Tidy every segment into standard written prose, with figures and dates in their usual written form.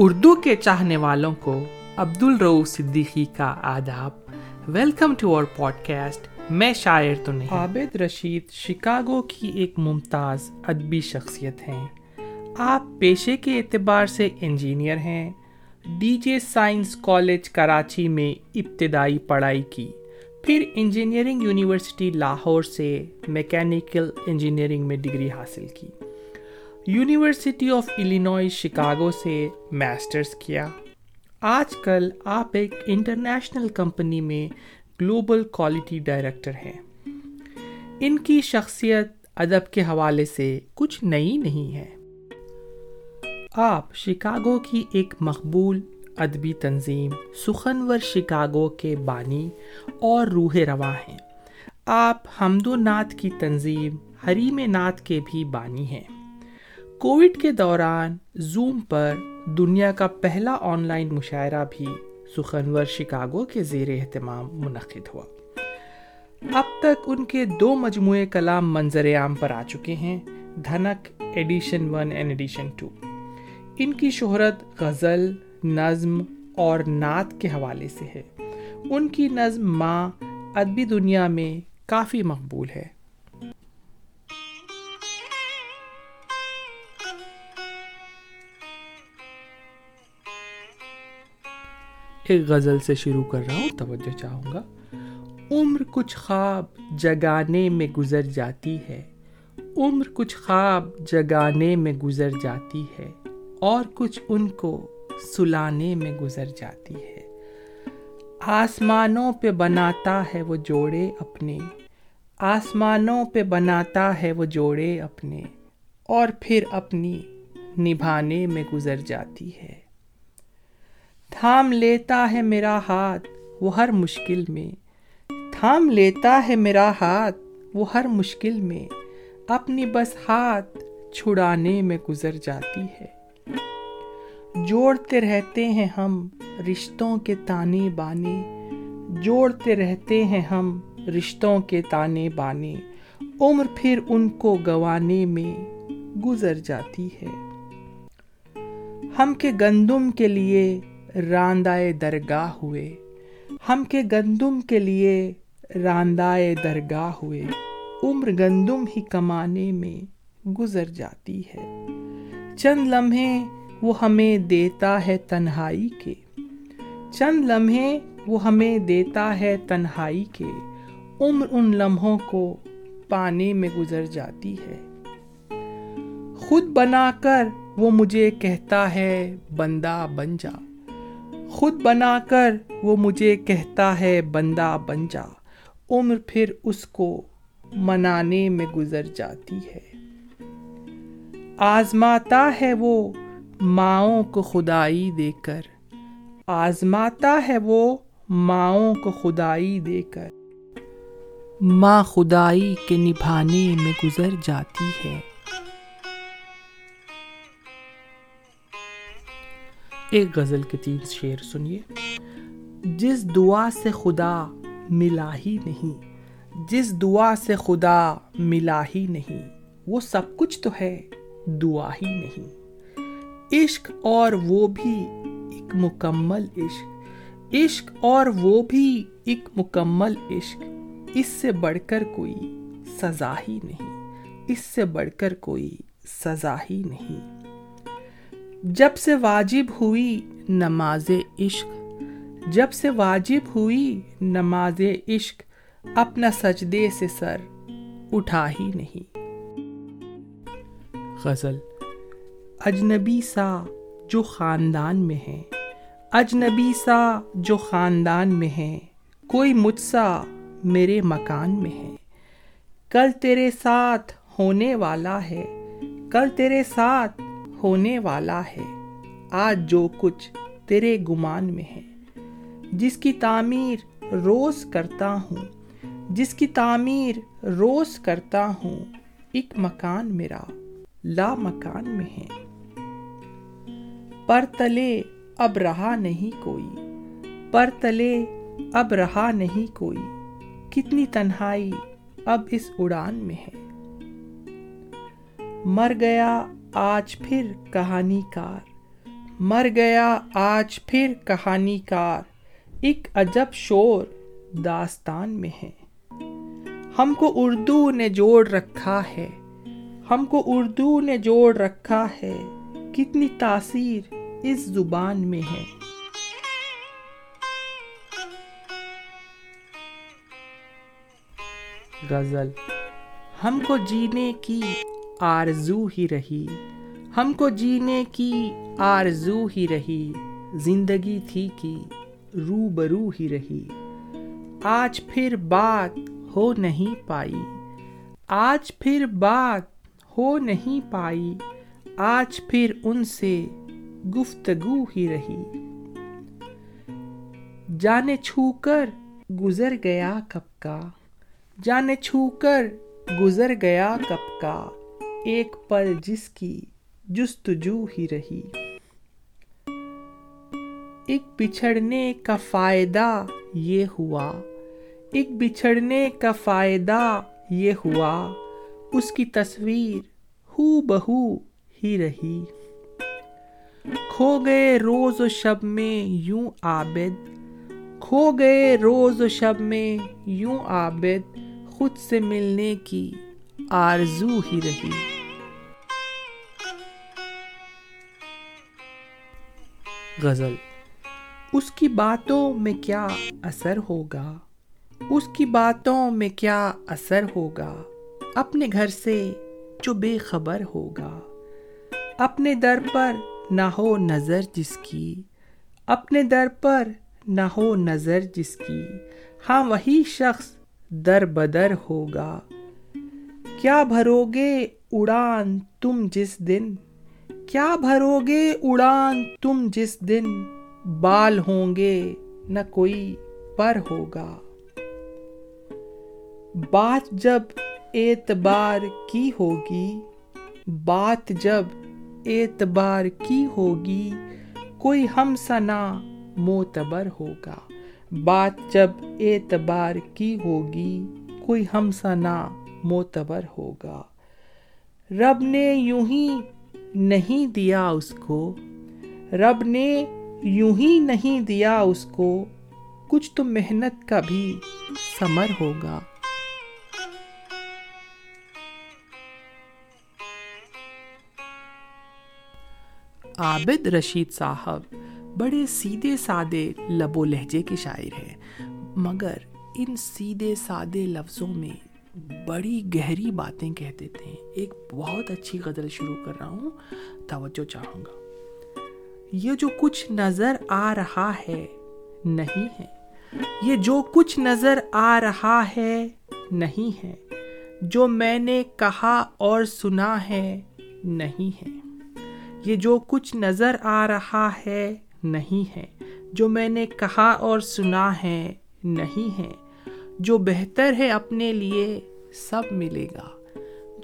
اردو کے چاہنے والوں کو عبدل رؤوف صدیقی کا آداب. Welcome to our podcast. میں شاعر تو نہیں. عابد رشید شکاگو کی ایک ممتاز ادبی شخصیت ہیں. آپ پیشے کے اعتبار سے انجینئر ہیں. D J science college Karachi میں ابتدائی پڑھائی کی، پھر انجینئرنگ یونیورسٹی لاہور سے میکینیکل انجینئرنگ میں ڈگری حاصل کی. یونیورسٹی آف الینوائے شکاگو سے ماسٹرز کیا. آج کل آپ ایک انٹرنیشنل کمپنی میں گلوبل کوالٹی ڈائریکٹر ہیں. ان کی شخصیت ادب کے حوالے سے کچھ نئی نہیں ہے. آپ شکاگو کی ایک مقبول ادبی تنظیم سخنور شکاگو کے بانی اور روح رواں ہیں. آپ حمد و نعت کی تنظیم حریم نعت کے بھی بانی ہیں. کووڈ کے دوران زوم پر دنیا کا پہلا آن لائن مشاعرہ بھی سخنور شکاگو کے زیر اہتمام منعقد ہوا. اب تک ان کے 2 مجموعے کلام منظر عام پر آ چکے ہیں، دھنک ایڈیشن 1 اینڈ ایڈیشن 2. ان کی شہرت غزل، نظم اور نعت کے حوالے سے ہے. ان کی نظم ماں ادبی دنیا میں کافی مقبول ہے. ایک غزل سے شروع کر رہا ہوں، توجہ چاہوں گا. عمر کچھ خواب جگانے میں گزر جاتی ہے، عمر کچھ خواب جگانے میں گزر جاتی ہے، اور کچھ ان کو سلانے میں گزر جاتی ہے. آسمانوں پہ بناتا ہے وہ جوڑے اپنے، آسمانوں پہ بناتا ہے وہ جوڑے اپنے، اور پھر اپنی نبھانے میں گزر جاتی ہے. تھام لیتا ہے میرا ہاتھ وہ ہر مشکل میں، تھام لیتا ہے میرا ہاتھ وہ ہر مشکل میں، اپنی بس ہاتھ چھڑانے میں گزر جاتی ہے. جوڑتے رہتے ہیں ہم رشتوں کے تانے بانے، جوڑتے رہتے ہیں ہم رشتوں کے تانے بانے، عمر پھر ان کو گوانے میں گزر جاتی ہے. ہم کے گندم کے لیے راندائے درگاہ ہوئے، ہم کے گندم کے لیے راندائے درگاہ ہوئے، عمر گندم ہی کمانے میں گزر جاتی ہے. چند لمحے وہ ہمیں دیتا ہے تنہائی کے، چند لمحے وہ ہمیں دیتا ہے تنہائی کے، عمر ان لمحوں کو پانے میں گزر جاتی ہے. خود بنا کر وہ مجھے کہتا ہے بندہ بن جا، خود بنا کر وہ مجھے کہتا ہے بندہ بن جا، عمر پھر اس کو منانے میں گزر جاتی ہے. آزماتا ہے وہ ماؤں کو خدائی دے کر، آزماتا ہے وہ ماؤں کو خدائی دے کر، ماں خدائی کے نبھانے میں گزر جاتی ہے. ایک غزل کے 3 شعر سنیے. جس دعا سے خدا ملا ہی نہیں، جس دعا سے خدا ملا ہی نہیں، وہ سب کچھ تو ہے دعا ہی نہیں. عشق اور وہ بھی ایک مکمل عشق، عشق اور وہ بھی ایک مکمل عشق، اس سے بڑھ کر کوئی سزا ہی نہیں، اس سے بڑھ کر کوئی سزا ہی نہیں. جب سے واجب ہوئی نماز عشق، جب سے واجب ہوئی نماز عشق، اپنا سجدے سے سر اٹھا ہی نہیں. غزل. اجنبی سا جو خاندان میں ہے، اجنبی سا جو خاندان میں ہے، کوئی مجھ سا میرے مکان میں ہے، کل تیرے ساتھ ہونے والا ہے، کل تیرے ساتھ ہونے والا ہے، آج جو کچھ تیرے گمان میں ہے، جس کی تعمیر روز کرتا ہوں، جس کی تعمیر روز کرتا ہوں، ایک مکان میرا لا مکان میں ہے. پر تلے اب رہا نہیں کوئی، پر تلے اب رہا نہیں کوئی، کتنی تنہائی اب اس اڑان میں ہے. مر گیا آج پھر کہانی کار، مر گیا آج پھر کہانی کار، ایک عجب شور داستان میں ہے۔ ہم کو اردو نے جوڑ رکھا ہے، ہم کو اردو نے جوڑ رکھا ہے، کتنی تاثیر اس زبان میں ہے۔ غزل۔ ہم کو جینے کی آرزو ہی رہی، ہم کو جینے کی آرزو ہی رہی، زندگی تھی کہ روبرو ہی رہی، آج پھر بات ہو نہیں پائی، آج پھر بات ہو نہیں پائی، آج پھر ان سے گفتگو ہی رہی، جانے چھو کر گزر گیا کب کا، جانے چھو کر گزر گیا کب کا، ایک پل جس کی جستجو ہی رہی، ایک بچھڑنے کا فائدہ یہ ہوا، ایک بچھڑنے کا فائدہ یہ ہوا، اس کی تصویر ہو بہو ہی رہی، کھو گئے روز و شب میں یوں عابد، کھو گئے روز و شب میں یوں عابد، خود سے ملنے کی آرزو ہی رہی۔ غزل۔ اس کی باتوں میں کیا اثر ہوگا، اس کی باتوں میں کیا اثر ہوگا، اپنے گھر سے جو بے خبر ہوگا، اپنے در پر نہ ہو نظر جس کی، اپنے در پر نہ ہو نظر جس کی، ہاں وہی شخص در بدر ہوگا، کیا بھرو گے اڑان تم جس دن، کیا بھرو گے اڑان تم جس دن، بال ہوں گے نہ کوئی پر ہوگا، بات جب اعتبار کی ہوگی، بات جب اعتبار کی ہوگی، کوئی ہم سنا معتبر ہوگا، بات جب اعتبار کی ہوگی، کوئی ہم سنا معتبر ہوگا، رب نے یوں ہی نہیں دیا اس کو، رب نے یوں ہی نہیں دیا اس کو، کچھ تو محنت کا بھی ثمر ہوگا۔ عابد رشید صاحب بڑے سیدھے سادے لب و لہجے کے شاعر ہیں، مگر ان سیدھے سادے لفظوں میں بڑی گہری باتیں کہہ دیتے ہیں۔ ایک بہت اچھی غزل شروع کر رہا ہوں، توجہ چاہوں گا۔ یہ جو کچھ نظر آ رہا ہے نہیں ہے، یہ جو کچھ نظر آ رہا ہے نہیں ہے، جو میں نے کہا اور سنا ہے نہیں ہے، یہ جو کچھ نظر آ رہا ہے نہیں ہے، جو میں نے کہا اور سنا ہے نہیں ہے، جو بہتر ہے اپنے لیے سب ملے گا،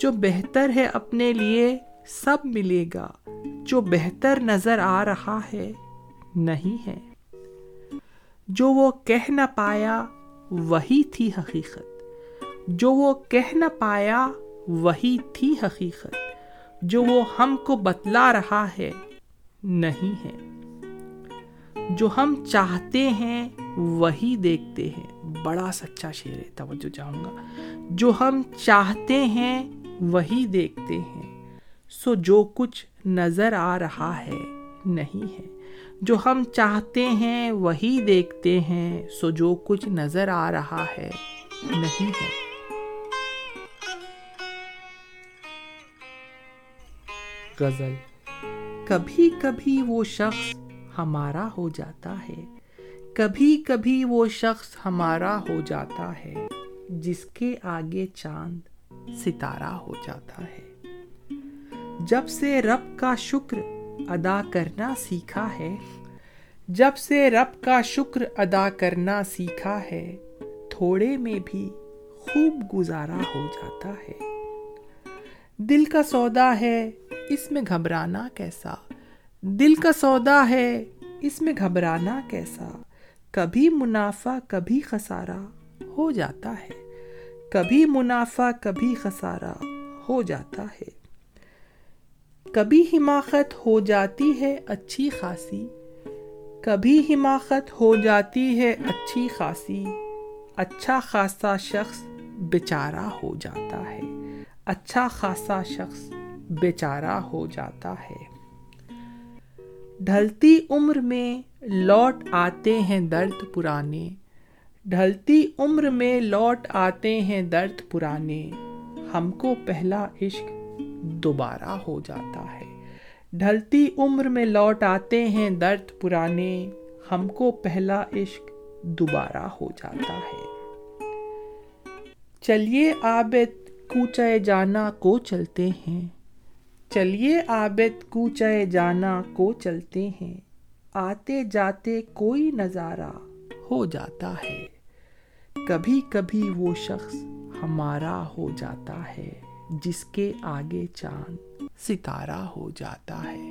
جو بہتر ہے اپنے لیے سب ملے گا، جو بہتر نظر آ رہا ہے نہیں ہے، جو وہ کہہ نہ پایا وہی تھی حقیقت، جو وہ کہہ نہ پایا وہی تھی حقیقت، جو وہ ہم کو بتلا رہا ہے نہیں ہے، جو ہم چاہتے ہیں وہی دیکھتے ہیں۔ بڑا سچا شعر ہے، توجہ چاہوں گا۔ جو ہم چاہتے ہیں وہی دیکھتے ہیں، سو جو کچھ نظر آ رہا ہے نہیں ہے، جو ہم چاہتے ہیں وہی دیکھتے ہیں، سو جو کچھ نظر آ رہا ہے نہیں ہے۔ غزل۔ کبھی کبھی وہ شخص ہمارا ہو جاتا ہے، کبھی کبھی وہ شخص ہمارا ہو جاتا ہے، جس کے آگے چاند ستارہ ہو جاتا ہے، جب سے رب کا شکر ادا کرنا سیکھا ہے، جب سے رب کا شکر ادا کرنا سیکھا ہے، تھوڑے میں بھی خوب گزارا ہو جاتا ہے، دل کا سودا ہے اس میں گھبرانا کیسا، دل کا سودا ہے اس میں گھبرانا کیسا، کبھی منافع کبھی خسارہ ہو جاتا ہے، کبھی منافع کبھی خسارہ ہو جاتا ہے، کبھی حماقت ہو جاتی ہے اچھی خاصی، کبھی حماقت ہو جاتی ہے اچھی خاصی، اچھا خاصا شخص بیچارہ ہو جاتا ہے، اچھا خاصا شخص بیچارہ ہو جاتا ہے۔ ڈھلتی عمر میں لوٹ آتے ہیں درد پرانے، ڈھلتی عمر میں لوٹ آتے ہیں درد پرانے، ہم کو پہلا عشق دوبارہ ہو جاتا ہے۔ ڈھلتی عمر میں لوٹ آتے ہیں درد پرانے، ہم کو پہلا عشق دوبارہ ہو جاتا ہے۔ چلیے عابد کوچہ جانا کو چلتے ہیں، چلیے عابد کوچہ جانا کو چلتے ہیں، آتے جاتے کوئی نظارہ ہو جاتا ہے، کبھی کبھی وہ شخص ہمارا ہو جاتا ہے، جس کے آگے چاند ستارہ ہو جاتا ہے۔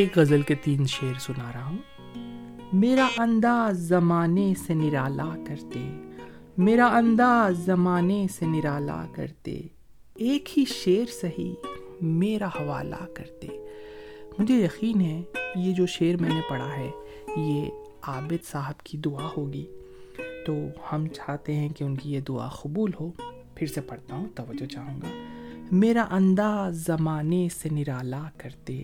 ایک غزل کے 3 شعر سنا رہا ہوں۔ میرا انداز زمانے سے نرالا کرتے، میرا انداز زمانے سے نرالا کرتے، ایک ہی شعر سہی میرا حوالہ کرتے۔ مجھے یقین ہے یہ جو شعر میں نے پڑھا ہے یہ عابد صاحب کی دعا ہوگی، تو ہم چاہتے ہیں کہ ان کی یہ دعا قبول ہو۔ پھر سے پڑھتا ہوں، توجہ چاہوں گا۔ میرا انداز زمانے سے نرالا کرتے،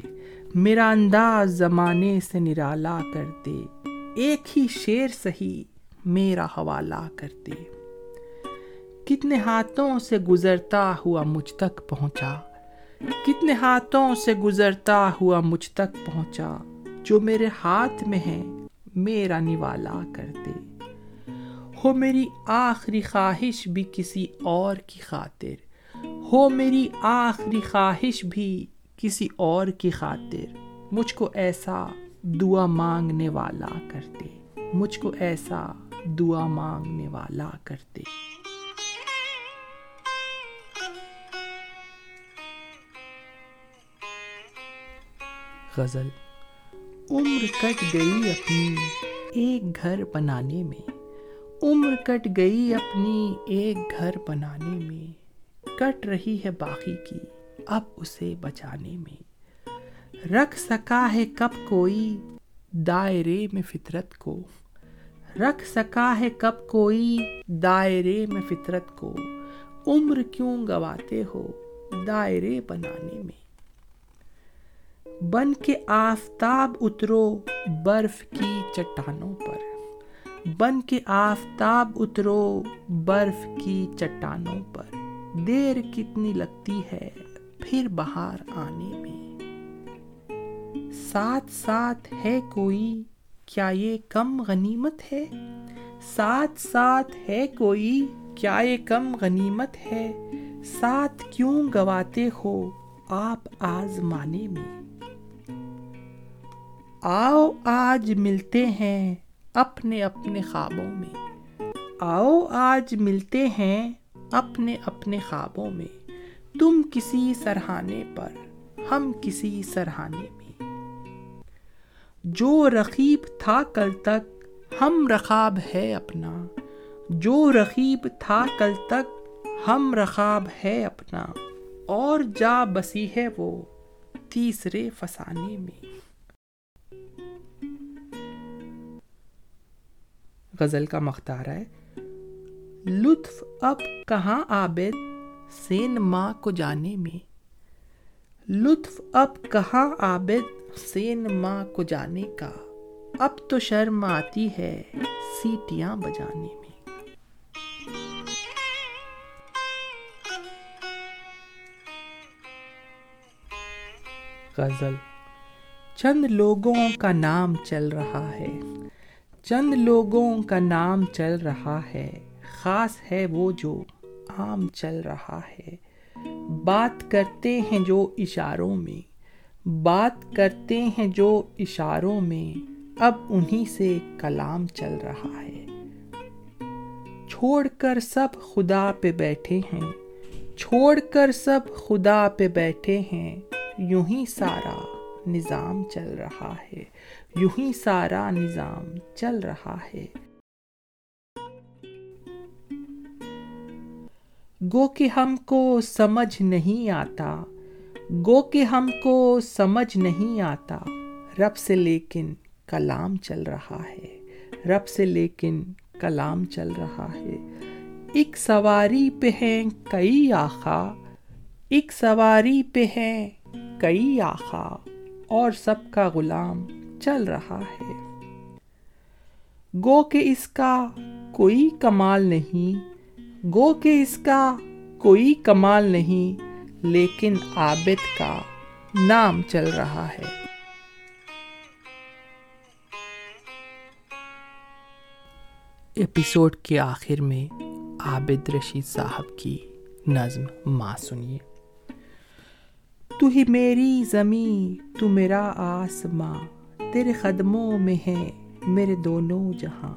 میرا انداز زمانے سے نرالا کرتے، ایک ہی شعر سہی میرا حوالہ کرتے۔ کتنے ہاتھوں سے گزرتا ہوا مجھ تک پہنچا، کتنے ہاتھوں سے گزرتا ہوا مجھ تک پہنچا، جو میرے ہاتھ میں ہے میرا نوالا کرتے۔ ہو میری آخری خواہش بھی کسی اور کی خاطر، ہو میری آخری خواہش بھی کسی اور کی خاطر، مجھ کو ایسا دعا مانگنے والا کرتے، مجھ کو ایسا دعا مانگنے والا کرتے۔ غزل۔ عمر کٹ گئی اپنی ایک گھر بنانے میں، عمر کٹ گئی اپنی ایک گھر بنانے میں، کٹ رہی ہے باقی کی اب اسے بچانے میں۔ رکھ سکا ہے کب کوئی دائرے میں فطرت کو، رکھ سکا ہے کب کوئی دائرے میں فطرت کو، عمر کیوں گواتے ہو دائرے بنانے میں۔ بن کے آفتاب اترو برف کی چٹانوں پر، بن کے آفتاب اترو برف کی چٹانوں پر، دیر کتنی لگتی ہے پھر بہار آنے میں۔ ساتھ ساتھ ہے کوئی کیا یہ کم غنیمت ہے، ساتھ ساتھ ہے کوئی کیا یہ کم غنیمت ہے، ساتھ کیوں گواتے ہو آپ آزمانے میں۔ آؤ آج ملتے ہیں اپنے اپنے خوابوں میں، آؤ آج ملتے ہیں اپنے اپنے خوابوں میں، تم کسی سرہانے پر ہم کسی سرہانے میں۔ جو رقیب تھا کل تک ہم رقاب ہے اپنا، جو رقیب تھا کل تک ہم رقاب ہے اپنا، اور جا بسی ہے وہ تیسرے فسانے میں۔ غزل کا مختارہ ہے۔ لطف اب کہاں عابد سینما کو جانے میں، لطف اب کہاں عابد سینما کو جانے کا، اب تو شرم آتی ہے سیٹیاں بجانے میں۔ غزل۔ چند لوگوں کا نام چل رہا ہے، چند لوگوں کا نام چل رہا ہے، خاص ہے وہ جو عام چل رہا ہے، بات کرتے ہیں جو اشاروں میں، بات کرتے ہیں جو اشاروں میں، اب انہی سے کلام چل رہا ہے۔ چھوڑ کر سب خدا پہ بیٹھے ہیں، چھوڑ کر سب خدا پہ بیٹھے ہیں، یوں ہی سارا نظام چل رہا ہے، یوں ہی سارا نظام چل رہا ہے۔ گو کہ ہم کو سمجھ نہیں آتا، گو کہ ہم کو سمجھ نہیں آتا، رب سے لیکن کلام چل رہا ہے، رب سے لیکن کلام چل رہا ہے۔ ایک سواری پہ ہیں کئی آخا، ایک سواری پہ ہیں کئی آخا، اور سب کا غلام چل رہا ہے۔ گو کہ اس کا کوئی کمال نہیں، گو کہ اس کا کوئی کمال نہیں، لیکن عابد کا نام چل رہا ہے۔ ایپیسوڈ کے آخر میں عابد رشید صاحب کی نظم ماں سنیے۔ تو ہی میری زمیں، تو میرا آسماں، تیرے قدموں میں ہیں میرے دونوں جہاں،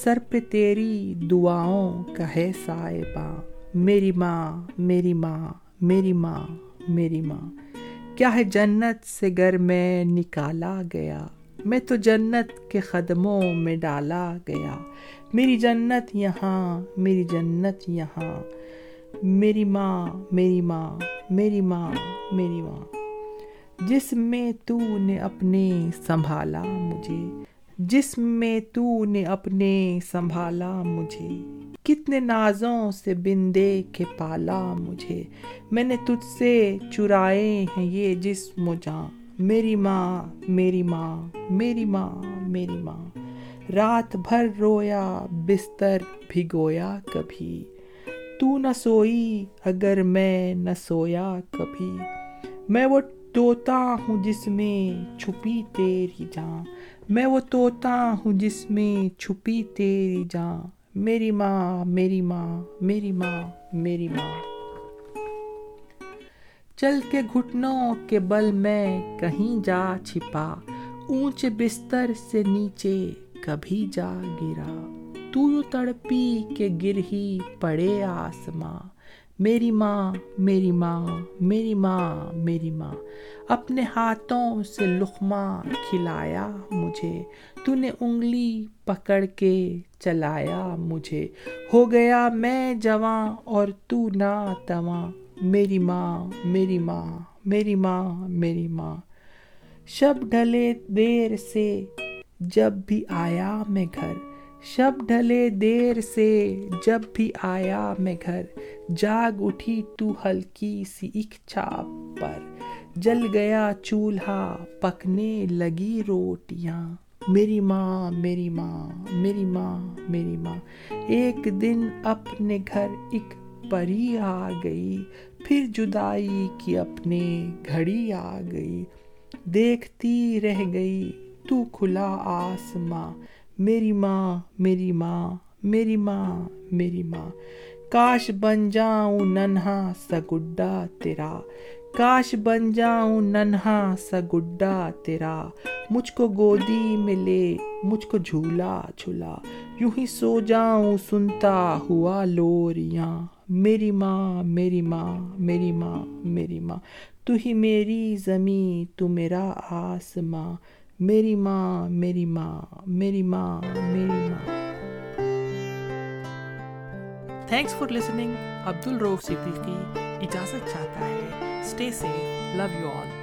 سر پہ تیری دعاؤں کا ہے سائے باں، میری ماں میری ماں میری ماں میری ماں، کیا ہے جنت سے گر میں نکالا گیا، میں تو جنت کے قدموں میں ڈالا گیا، میری جنت یہاں میری جنت یہاں، میری ماں میری ماں میری ماں میری ماں، جس میں تو نے اپنے سنبھالا مجھے، جس میں تو نے اپنے سنبھالا مجھے، کتنے نازوں سے بندے کے پالا مجھے، میں نے تجھ سے چرائے ہیں یہ جسم و جاں، میری ماں میری ماں میری ماں میری ماں، رات بھر رویا بستر بھگویا کبھی، تو نہ سوئی اگر میں نہ سویا کبھی، میں وہ طوطا ہوں جس میں چھپی تیری جاں، میں وہ طوطا ہوں جس میں چھپی تیری جاں، میری ماں میری ماں میری ماں میری ماں، چل کے گھٹنوں کے بل میں کہیں جا چھپا، اونچے بستر سے نیچے کبھی جا گرا، تو یوں تڑپی کہ گر ہی پڑے آسماں، میری ماں میری ماں میری ماں میری ماں، اپنے ہاتھوں سے لقمہ کھلایا مجھے، تو نے انگلی پکڑ کے چلایا مجھے، ہو گیا میں جواں اور تو ناتواں، میری ماں میری ماں میری ماں میری ماں، شب ڈھلے دیر سے جب بھی آیا میں گھر، شب ڈھلے دیر سے جب بھی آیا میں گھر، جاگ اٹھی تو ہلکی سی ایک چھاپ پر، جل گیا چولہا پکنے لگی روٹیاں، میری ماں میری ماں میری ماں میری ماں، ایک دن اپنے گھر ایک پری آ گئی، پھر جدائی کی اپنے گھڑی آ گئی، دیکھتی رہ گئی تو کھلا آسماں، میری ماں میری ماں میری ماں میری ماں، کاش بن جاؤں ننھا سا گڈا تیرا، کاش بن جاؤں ننھا سا گڈا تیرا، مجھ کو گودی میں لے مجھ کو جھولا جھولا، یوں ہی سو جاؤں سنتا ہوا لوریاں، میری ماں میری ماں میری ماں میری ماں، تو ہی میری زمیں، تو میرا آسماں، میری ماں میری ماں میری ماں میری ماں۔ Thanks for listening. Abdul Rauf Siddiqui اجازت چاہتا ہے۔ Stay safe, love you all.